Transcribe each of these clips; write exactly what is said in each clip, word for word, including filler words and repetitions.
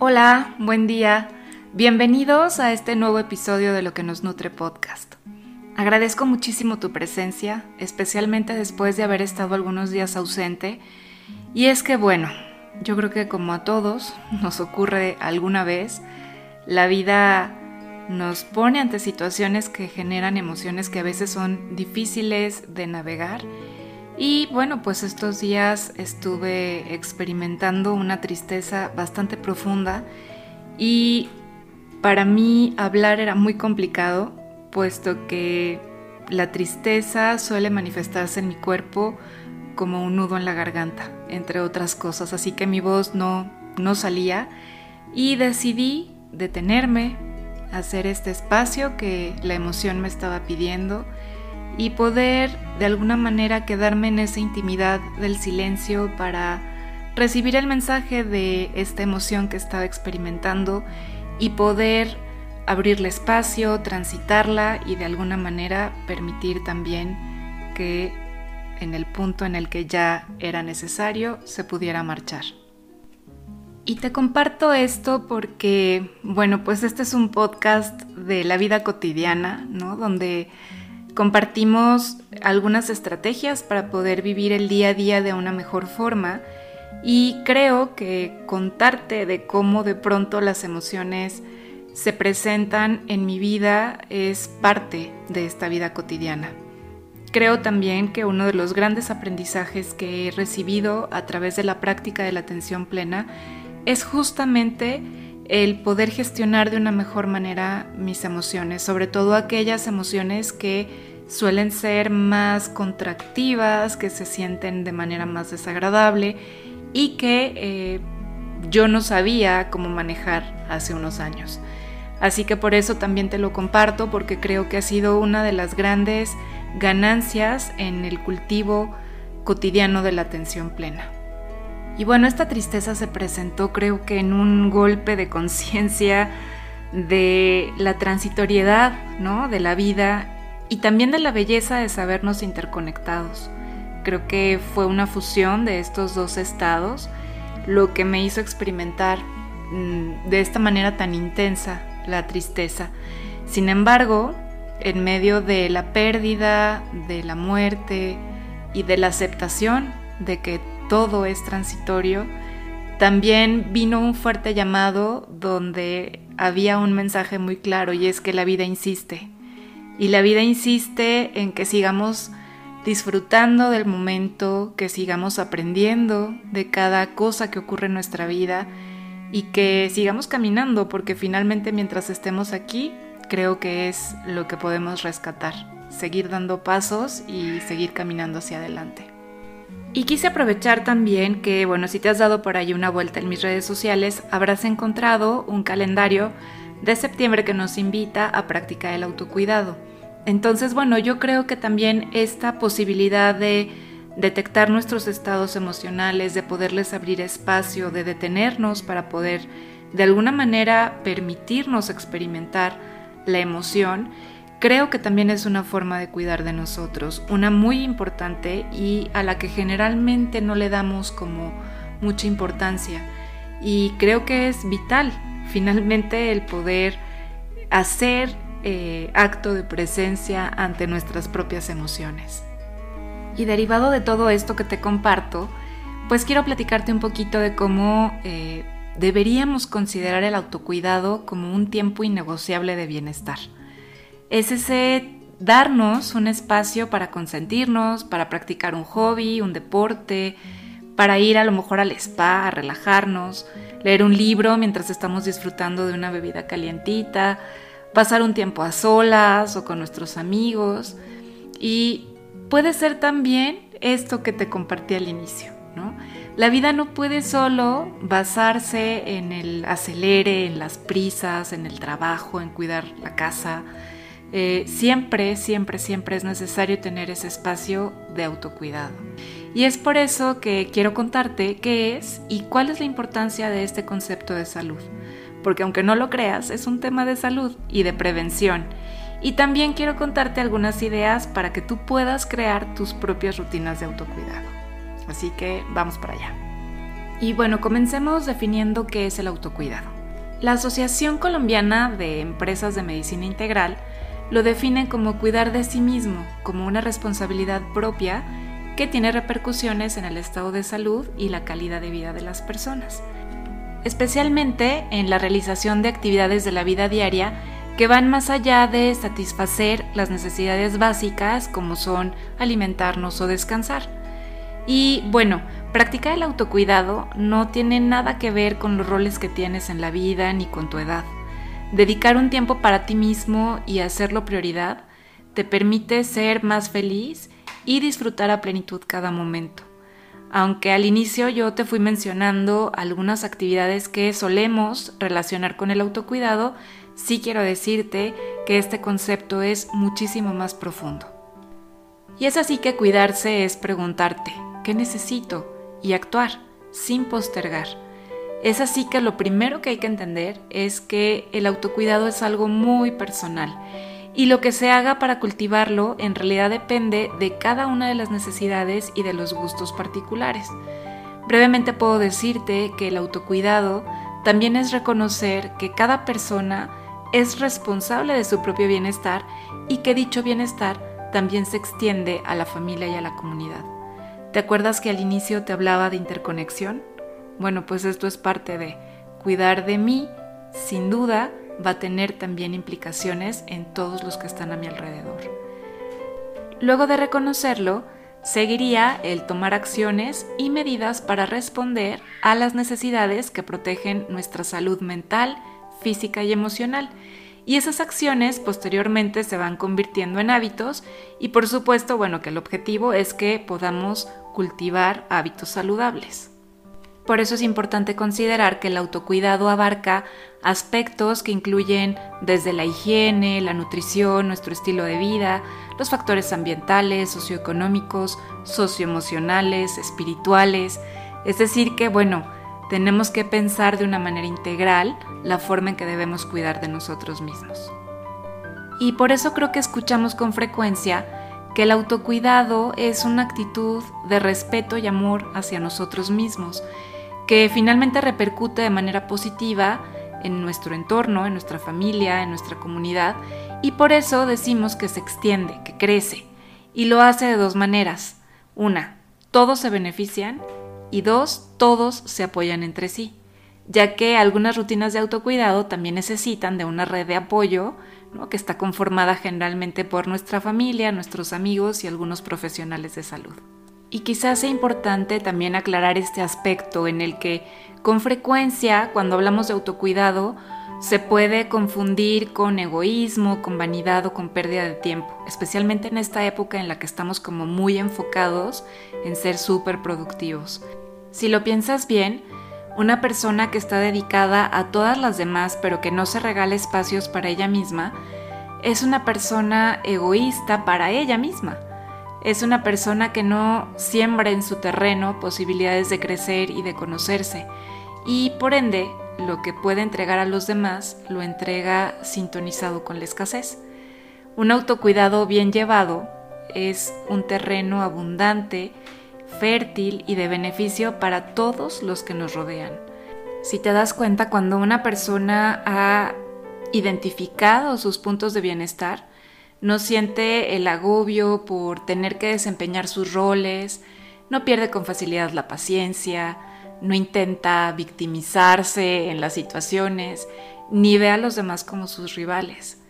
Hola, buen día. Bienvenidos a este nuevo episodio de Lo que nos nutre podcast. Agradezco muchísimo tu presencia, especialmente después de haber estado algunos días ausente. Y es que bueno, yo creo que como a todos nos ocurre alguna vez, la vida nos pone ante situaciones que generan emociones que a veces son difíciles de navegar. Y bueno, pues estos días estuve experimentando una tristeza bastante profunda y para mí hablar era muy complicado, puesto que la tristeza suele manifestarse en mi cuerpo como un nudo en la garganta, entre otras cosas, así que mi voz no, no salía y decidí detenerme, hacer este espacio que la emoción me estaba pidiendo y poder de alguna manera quedarme en esa intimidad del silencio para recibir el mensaje de esta emoción que estaba experimentando y poder abrirle espacio, transitarla y de alguna manera permitir también que en el punto en el que ya era necesario se pudiera marchar. Y te comparto esto porque, bueno, pues este es un podcast de la vida cotidiana, ¿no? Donde compartimos algunas estrategias para poder vivir el día a día de una mejor forma y creo que contarte de cómo de pronto las emociones se presentan en mi vida es parte de esta vida cotidiana. Creo también que uno de los grandes aprendizajes que he recibido a través de la práctica de la atención plena es justamente el poder gestionar de una mejor manera mis emociones, sobre todo aquellas emociones que suelen ser más contractivas, que se sienten de manera más desagradable y que eh, yo no sabía cómo manejar hace unos años. Así que por eso también te lo comparto, porque creo que ha sido una de las grandes ganancias en el cultivo cotidiano de la atención plena. Y bueno, esta tristeza se presentó creo que en un golpe de conciencia de la transitoriedad, ¿no? De la vida y también de la belleza de sabernos interconectados. Creo que fue una fusión de estos dos estados lo que me hizo experimentar mmm, de esta manera tan intensa la tristeza. Sin embargo, en medio de la pérdida, de la muerte y de la aceptación de que todo es transitorio, también vino un fuerte llamado donde había un mensaje muy claro y es que la vida insiste. Y la vida insiste en que sigamos disfrutando del momento, que sigamos aprendiendo de cada cosa que ocurre en nuestra vida y que sigamos caminando, porque finalmente mientras estemos aquí, creo que es lo que podemos rescatar, seguir dando pasos y seguir caminando hacia adelante. Y quise aprovechar también que, bueno, si te has dado por ahí una vuelta en mis redes sociales, habrás encontrado un calendario de septiembre que nos invita a practicar el autocuidado. Entonces, bueno, yo creo que también esta posibilidad de detectar nuestros estados emocionales, de poderles abrir espacio, de detenernos para poder de alguna manera permitirnos experimentar la emoción, creo que también es una forma de cuidar de nosotros, una muy importante y a la que generalmente no le damos como mucha importancia. Y creo que es vital, finalmente, el poder hacer eh, acto de presencia ante nuestras propias emociones. Y derivado de todo esto que te comparto, pues quiero platicarte un poquito de cómo eh, deberíamos considerar el autocuidado como un tiempo innegociable de bienestar. Es ese darnos un espacio para consentirnos, para practicar un hobby, un deporte, para ir a lo mejor al spa, a relajarnos, leer un libro mientras estamos disfrutando de una bebida calientita, pasar un tiempo a solas o con nuestros amigos. Y puede ser también esto que te compartí al inicio, ¿no? La vida no puede solo basarse en el acelere, en las prisas, en el trabajo, en cuidar la casa. Eh, siempre, siempre, siempre es necesario tener ese espacio de autocuidado. Y es por eso que quiero contarte qué es y cuál es la importancia de este concepto de salud. Porque aunque no lo creas, es un tema de salud y de prevención. Y también quiero contarte algunas ideas para que tú puedas crear tus propias rutinas de autocuidado. Así que vamos para allá. Y bueno, comencemos definiendo qué es el autocuidado. La Asociación Colombiana de Empresas de Medicina Integral lo define como cuidar de sí mismo, como una responsabilidad propia que tiene repercusiones en el estado de salud y la calidad de vida de las personas, especialmente en la realización de actividades de la vida diaria que van más allá de satisfacer las necesidades básicas como son alimentarnos o descansar. Y bueno, practicar el autocuidado no tiene nada que ver con los roles que tienes en la vida ni con tu edad. Dedicar un tiempo para ti mismo y hacerlo prioridad te permite ser más feliz y disfrutar a plenitud cada momento. Aunque al inicio yo te fui mencionando algunas actividades que solemos relacionar con el autocuidado, sí quiero decirte que este concepto es muchísimo más profundo. Y es así que cuidarse es preguntarte, ¿qué necesito? Y actuar, sin postergar. Es así que lo primero que hay que entender es que el autocuidado es algo muy personal. Y lo que se haga para cultivarlo en realidad depende de cada una de las necesidades y de los gustos particulares. Brevemente puedo decirte que el autocuidado también es reconocer que cada persona es responsable de su propio bienestar y que dicho bienestar también se extiende a la familia y a la comunidad. ¿Te acuerdas que al inicio te hablaba de interconexión? Bueno, pues esto es parte de cuidar de mí, sin duda, va a tener también implicaciones en todos los que están a mi alrededor. Luego de reconocerlo, seguiría el tomar acciones y medidas para responder a las necesidades que protegen nuestra salud mental, física y emocional. Y esas acciones posteriormente se van convirtiendo en hábitos y por supuesto, bueno, que el objetivo es que podamos cultivar hábitos saludables. Por eso es importante considerar que el autocuidado abarca aspectos que incluyen desde la higiene, la nutrición, nuestro estilo de vida, los factores ambientales, socioeconómicos, socioemocionales, espirituales. Es decir que, bueno, tenemos que pensar de una manera integral la forma en que debemos cuidar de nosotros mismos. Y por eso creo que escuchamos con frecuencia que el autocuidado es una actitud de respeto y amor hacia nosotros mismos, que finalmente repercute de manera positiva en nuestro entorno, en nuestra familia, en nuestra comunidad, y por eso decimos que se extiende, que crece, y lo hace de dos maneras. Una, todos se benefician, y dos, todos se apoyan entre sí, ya que algunas rutinas de autocuidado también necesitan de una red de apoyo, ¿no? Que está conformada generalmente por nuestra familia, nuestros amigos y algunos profesionales de salud. Y quizás sea importante también aclarar este aspecto en el que con frecuencia cuando hablamos de autocuidado se puede confundir con egoísmo, con vanidad o con pérdida de tiempo, especialmente en esta época en la que estamos como muy enfocados en ser súper productivos. Si lo piensas bien, una persona que está dedicada a todas las demás pero que no se regala espacios para ella misma, es una persona egoísta para ella misma. Es una persona que no siembra en su terreno posibilidades de crecer y de conocerse. Y por ende, lo que puede entregar a los demás lo entrega sintonizado con la escasez. Un autocuidado bien llevado es un terreno abundante, fértil y de beneficio para todos los que nos rodean. Si te das cuenta, cuando una persona ha identificado sus puntos de bienestar, no siente el agobio por tener que desempeñar sus roles, no pierde con facilidad la paciencia, no intenta victimizarse en las situaciones, ni ve a los demás como sus rivales.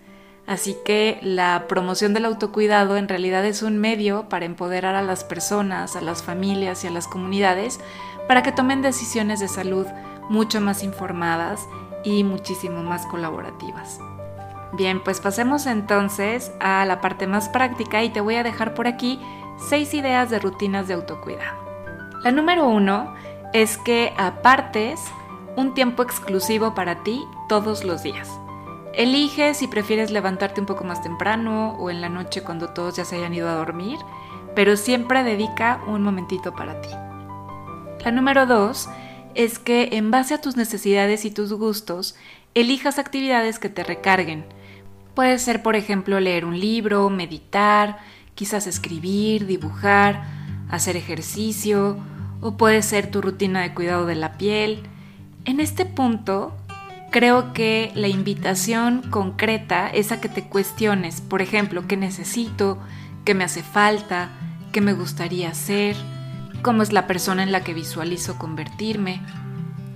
Así que la promoción del autocuidado en realidad es un medio para empoderar a las personas, a las familias y a las comunidades para que tomen decisiones de salud mucho más informadas y muchísimo más colaborativas. Bien, pues pasemos entonces a la parte más práctica y te voy a dejar por aquí seis ideas de rutinas de autocuidado. La número uno es que apartes un tiempo exclusivo para ti todos los días. Elige si prefieres levantarte un poco más temprano o en la noche cuando todos ya se hayan ido a dormir, pero siempre dedica un momentito para ti. La número dos es que en base a tus necesidades y tus gustos, elijas actividades que te recarguen. Puede ser, por ejemplo, leer un libro, meditar, quizás escribir, dibujar, hacer ejercicio, o puede ser tu rutina de cuidado de la piel. En este punto, creo que la invitación concreta es a que te cuestiones, por ejemplo, qué necesito, qué me hace falta, qué me gustaría ser, cómo es la persona en la que visualizo convertirme.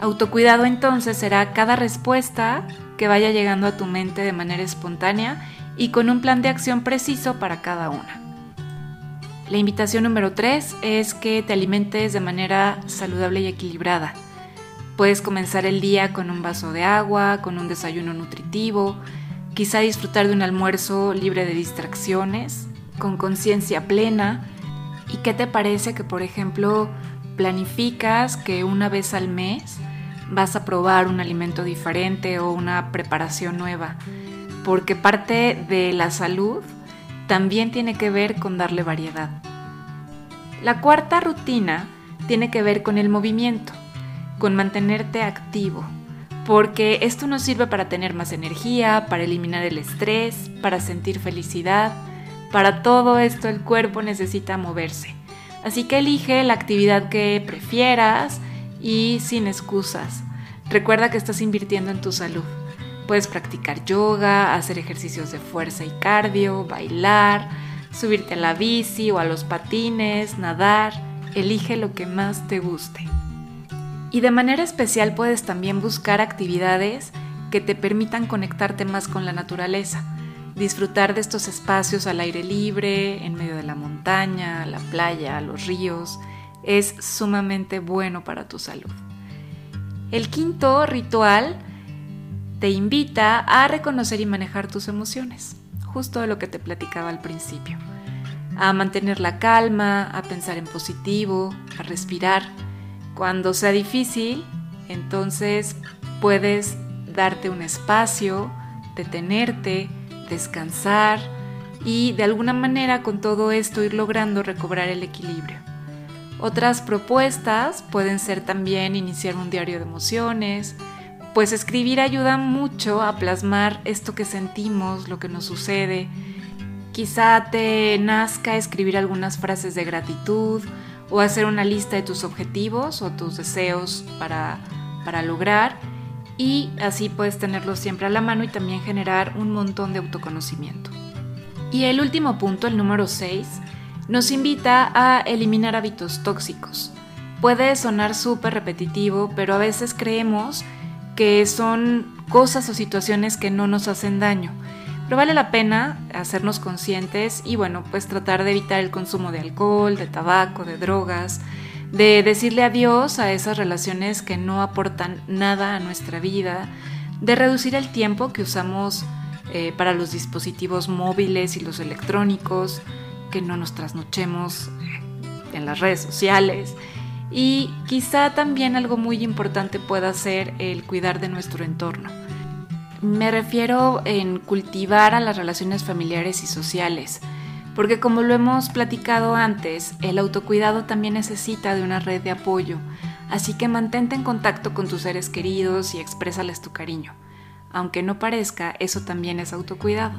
Autocuidado entonces será cada respuesta que vaya llegando a tu mente de manera espontánea y con un plan de acción preciso para cada una. La invitación número tres es que te alimentes de manera saludable y equilibrada. Puedes comenzar el día con un vaso de agua, con un desayuno nutritivo, quizá disfrutar de un almuerzo libre de distracciones, con conciencia plena. ¿Y qué te parece que, por ejemplo, planificas que una vez al mes vas a probar un alimento diferente o una preparación nueva? Porque parte de la salud también tiene que ver con darle variedad. La cuarta rutina tiene que ver con el movimiento, con mantenerte activo, porque esto nos sirve para tener más energía, para eliminar el estrés, para sentir felicidad. Para todo esto el cuerpo necesita moverse. Así que elige la actividad que prefieras y sin excusas. Recuerda que estás invirtiendo en tu salud. Puedes practicar yoga, hacer ejercicios de fuerza y cardio, bailar, subirte a la bici o a los patines, nadar. Elige lo que más te guste. Y de manera especial puedes también buscar actividades que te permitan conectarte más con la naturaleza, disfrutar de estos espacios al aire libre, en medio de la montaña, la playa, los ríos. Es sumamente bueno para tu salud. El quinto ritual te invita a reconocer y manejar tus emociones, justo de lo que te platicaba al principio, a mantener la calma, a pensar en positivo, a respirar. Cuando sea difícil, entonces puedes darte un espacio, detenerte, descansar y de alguna manera con todo esto ir logrando recobrar el equilibrio. Otras propuestas pueden ser también iniciar un diario de emociones, pues escribir ayuda mucho a plasmar esto que sentimos, lo que nos sucede. Quizá te nazca escribir algunas frases de gratitud o hacer una lista de tus objetivos o tus deseos para, para lograr, y así puedes tenerlo siempre a la mano y también generar un montón de autoconocimiento. Y el último punto, el número seis, nos invita a eliminar hábitos tóxicos. Puede sonar súper repetitivo, pero a veces creemos que son cosas o situaciones que no nos hacen daño. Pero vale la pena hacernos conscientes y bueno, pues tratar de evitar el consumo de alcohol, de tabaco, de drogas, de decirle adiós a esas relaciones que no aportan nada a nuestra vida, de reducir el tiempo que usamos eh, para los dispositivos móviles y los electrónicos, que no nos trasnochemos en las redes sociales. Y quizá también algo muy importante pueda ser el cuidar de nuestro entorno. Me refiero en cultivar a las relaciones familiares y sociales, porque como lo hemos platicado antes, el autocuidado también necesita de una red de apoyo, así que mantente en contacto con tus seres queridos y exprésales tu cariño. Aunque no parezca, eso también es autocuidado.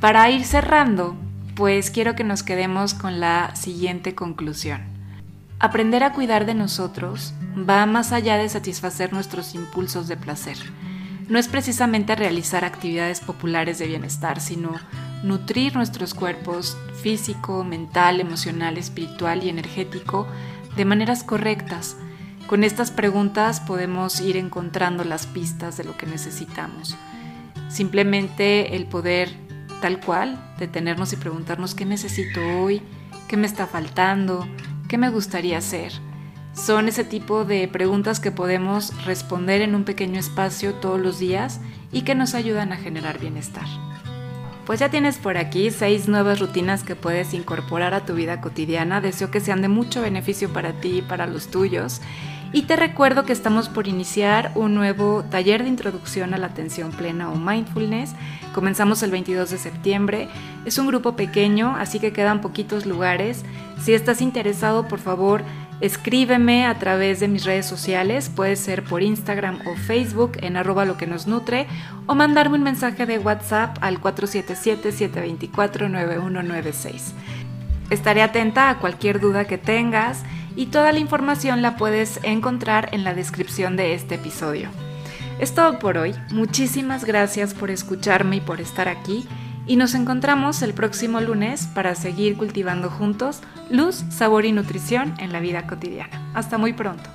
Para ir cerrando, pues quiero que nos quedemos con la siguiente conclusión. Aprender a cuidar de nosotros va más allá de satisfacer nuestros impulsos de placer. No es precisamente realizar actividades populares de bienestar, sino nutrir nuestros cuerpos físico, mental, emocional, espiritual y energético de maneras correctas. Con estas preguntas podemos ir encontrando las pistas de lo que necesitamos. Simplemente el poder, tal cual, detenernos y preguntarnos qué necesito hoy, qué me está faltando, ¿qué me gustaría hacer? Son ese tipo de preguntas que podemos responder en un pequeño espacio todos los días y que nos ayudan a generar bienestar. Pues ya tienes por aquí seis nuevas rutinas que puedes incorporar a tu vida cotidiana. Deseo que sean de mucho beneficio para ti y para los tuyos. Y te recuerdo que estamos por iniciar un nuevo taller de introducción a la atención plena o mindfulness. Comenzamos el veintidós de septiembre. Es un grupo pequeño, así que quedan poquitos lugares. Si estás interesado, por favor, escríbeme a través de mis redes sociales. Puede ser por Instagram o Facebook en arroba lo que nos nutre o mandarme un mensaje de WhatsApp al cuatro siete siete, siete dos cuatro, nueve uno nueve seis. Estaré atenta a cualquier duda que tengas y toda la información la puedes encontrar en la descripción de este episodio. Es todo por hoy, muchísimas gracias por escucharme y por estar aquí, y nos encontramos el próximo lunes para seguir cultivando juntos luz, sabor y nutrición en la vida cotidiana. Hasta muy pronto.